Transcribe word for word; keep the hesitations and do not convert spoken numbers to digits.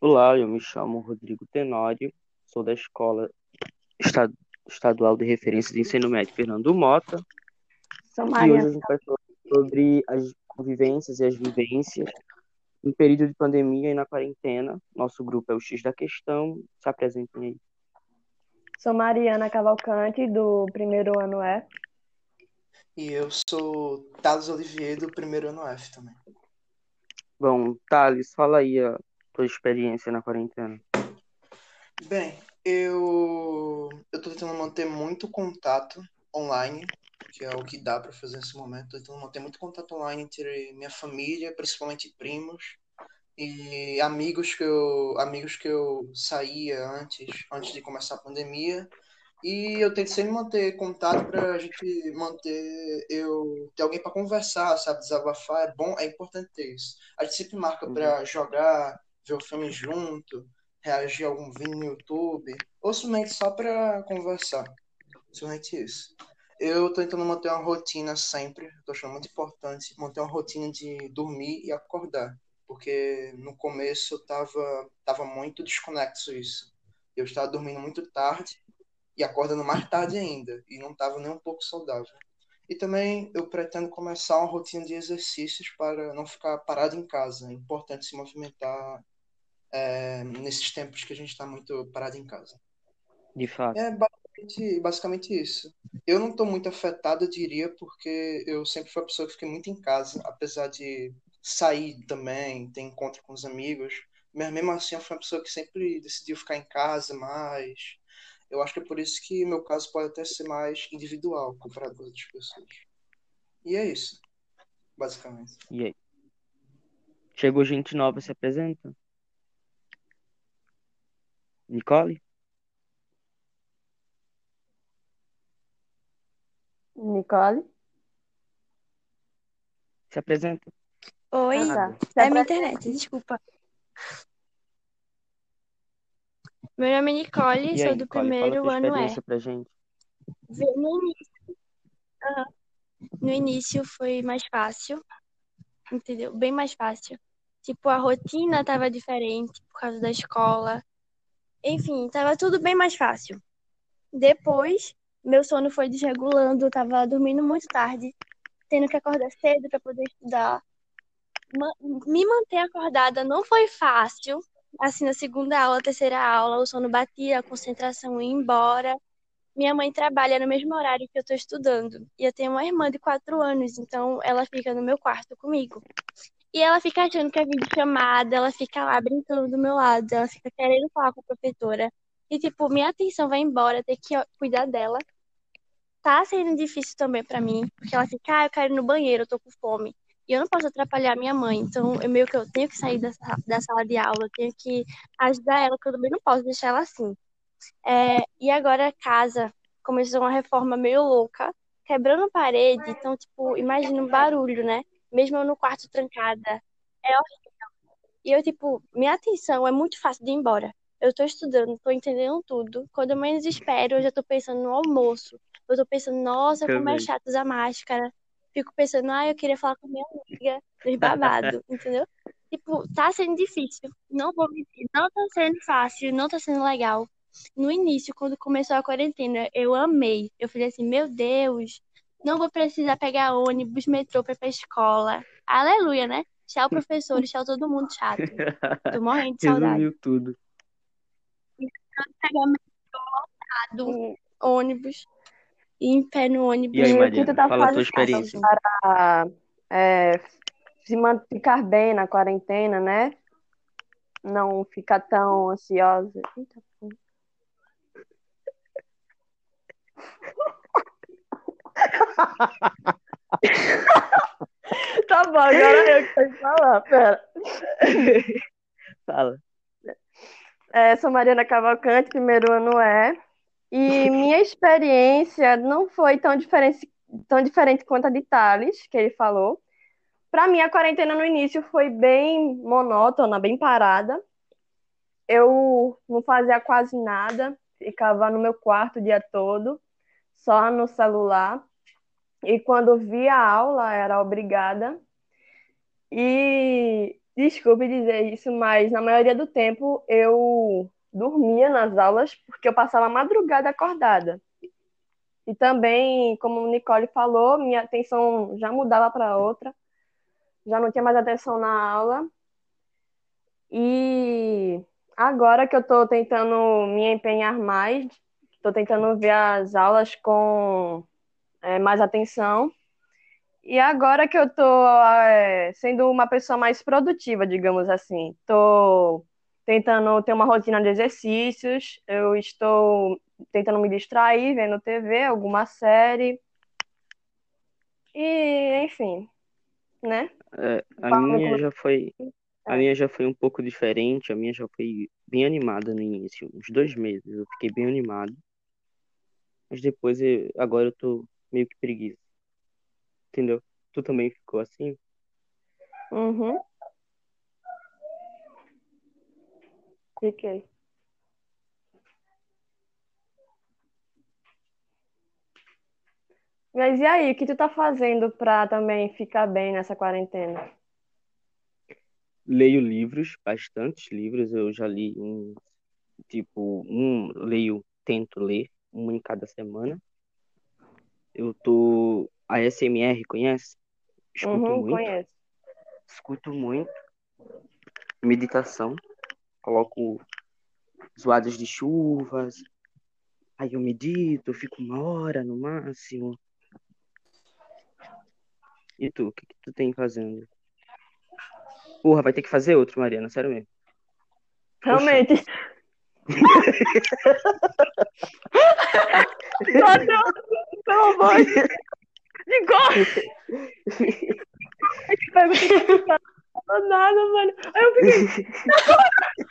Olá, eu me chamo Rodrigo Tenório, sou da Escola Estadual de Referência de Ensino Médio Fernando Mota. Sou Mariana. E hoje a gente vai falar sobre as convivências e as vivências em período de pandemia e na quarentena. Nosso grupo é o X da Questão. Se apresentem aí. Sou Mariana Cavalcante, do primeiro ano F. E eu sou Tássio Oliveira, do primeiro ano F também. Bom, Thales, fala aí a tua experiência na quarentena. Bem, eu estou tentando manter muito contato online, que é o que dá para fazer nesse momento. Estou tentando manter muito contato online entre minha família, principalmente primos, e amigos que eu amigos que eu saía antes antes de começar a pandemia, e eu tento sempre manter contato para a gente manter eu ter alguém para conversar, sabe, desabafar. É bom, é importante ter isso. A gente sempre marca para jogar, ver o filme junto, reagir a algum vídeo no YouTube, ou somente só para conversar. Somente isso. Eu estou tentando manter uma rotina sempre. Estou achando muito importante manter uma rotina de dormir e acordar, porque no começo eu estava tava muito desconexo isso. Eu estava dormindo muito tarde e acordando mais tarde ainda, e não estava nem um pouco saudável. E também eu pretendo começar uma rotina de exercícios para não ficar parado em casa. É importante se movimentar é, nesses tempos que a gente está muito parado em casa. De fato. É basicamente, basicamente isso. Eu não estou muito afetado, eu diria, porque eu sempre fui uma pessoa que fiquei muito em casa, apesar de sair também, ter encontro com os amigos, mas mesmo assim eu fui uma pessoa que sempre decidiu ficar em casa mais. Eu acho que é por isso que meu caso pode até ser mais individual comparado com outras pessoas. E é isso, basicamente. E aí? Chegou gente nova, se apresenta? Nicole? Nicole? Se apresenta? Oi, ah, tá. É minha internet, desculpa. Meu nome é Nicole, aí, sou do Nicole, primeiro ano E. Pra gente. No início, uhum. no início foi mais fácil, entendeu? Bem mais fácil. Tipo, a rotina tava diferente por causa da escola. Enfim, tava tudo bem mais fácil. Depois, meu sono foi desregulando, tava dormindo muito tarde, tendo que acordar cedo para poder estudar. Me manter acordada não foi fácil. Assim, na segunda aula, terceira aula, o sono batia, a concentração ia embora. Minha mãe trabalha no mesmo horário que eu estou estudando. E eu tenho uma irmã de quatro anos, então ela fica no meu quarto comigo. E ela fica achando que é videochamada, ela fica lá brincando do meu lado, ela fica querendo falar com a professora. E, tipo, minha atenção vai embora, ter que cuidar dela. Tá sendo difícil também pra mim, porque ela fica, ah, eu quero ir no banheiro, eu tô com fome. E eu não posso atrapalhar minha mãe, então eu meio que eu tenho que sair da, da sala de aula, eu tenho que ajudar ela, que eu também não posso deixar ela assim. É, e agora a casa começou uma reforma meio louca, quebrando parede, então, tipo, imagina um barulho, né? Mesmo eu no quarto trancada, é horrível. E eu, tipo, minha atenção é muito fácil de ir embora. Eu tô estudando, tô entendendo tudo. Quando eu menos espero, eu já tô pensando no almoço. Eu tô pensando, nossa, como é chato usar máscara. Fico pensando, ah, eu queria falar com minha amiga, dos babados, entendeu? Tipo, tá sendo difícil, não vou mentir, não tá sendo fácil, não tá sendo legal. No início, quando começou a quarentena, eu amei. Eu falei assim, meu Deus, não vou precisar pegar ônibus, metrô pra ir pra escola. Aleluia, né? Tchau, professor, tchau, todo mundo chato. Tô morrendo de saudade. Resumiu tudo. Pegar metrô, lotado, ônibus. Em pé no ônibus. E aí, Mariana, o que tu tá fala a tua experiência. Para é, se manter, ficar bem na quarentena, né? Não ficar tão ansiosa. Eita, porra. Tá bom, agora eu que tenho que falar, pera. Fala. É, sou Mariana Cavalcante, primeiro ano é. E minha experiência não foi tão diferente, tão diferente quanto a de Thales, que ele falou. Para mim, a quarentena no início foi bem monótona, bem parada. Eu não fazia quase nada, ficava no meu quarto o dia todo, só no celular. E quando via a aula, era obrigada. E Desculpe dizer isso, mas na maioria do tempo eu dormia nas aulas porque eu passava a madrugada acordada. E também, como Nicole falou, minha atenção já mudava para outra. Já não tinha mais atenção na aula. E agora que eu estou tentando me empenhar mais, estou tentando ver as aulas com é, mais atenção. E agora que eu estou é, sendo uma pessoa mais produtiva, digamos assim, estou tentando ter uma rotina de exercícios, eu estou tentando me distrair, vendo T V, alguma série, e enfim, né? É, a minha já foi, a minha já foi um pouco diferente, a minha já foi bem animada no início, uns dois meses eu fiquei bem animado, mas depois, eu, agora eu tô meio que preguiça. Entendeu? Tu também ficou assim? Uhum. Fiquei. Mas e aí, o que tu tá fazendo pra também ficar bem nessa quarentena? Leio livros, bastantes livros. Eu já li um, tipo, um, leio, tento ler, um em cada semana. Eu tô... A A S M R, conhece? Escuto uhum, muito. Conheço. Escuto muito. Meditação. Coloco zoadas de chuvas. Aí eu medito, fico uma hora no máximo. E tu, o que, que tu tem fazendo? Porra, vai ter que fazer outro, Mariana, sério mesmo. Realmente. Pelo amor de Deus. Nicole! Não nada, mano. Aí eu fiquei.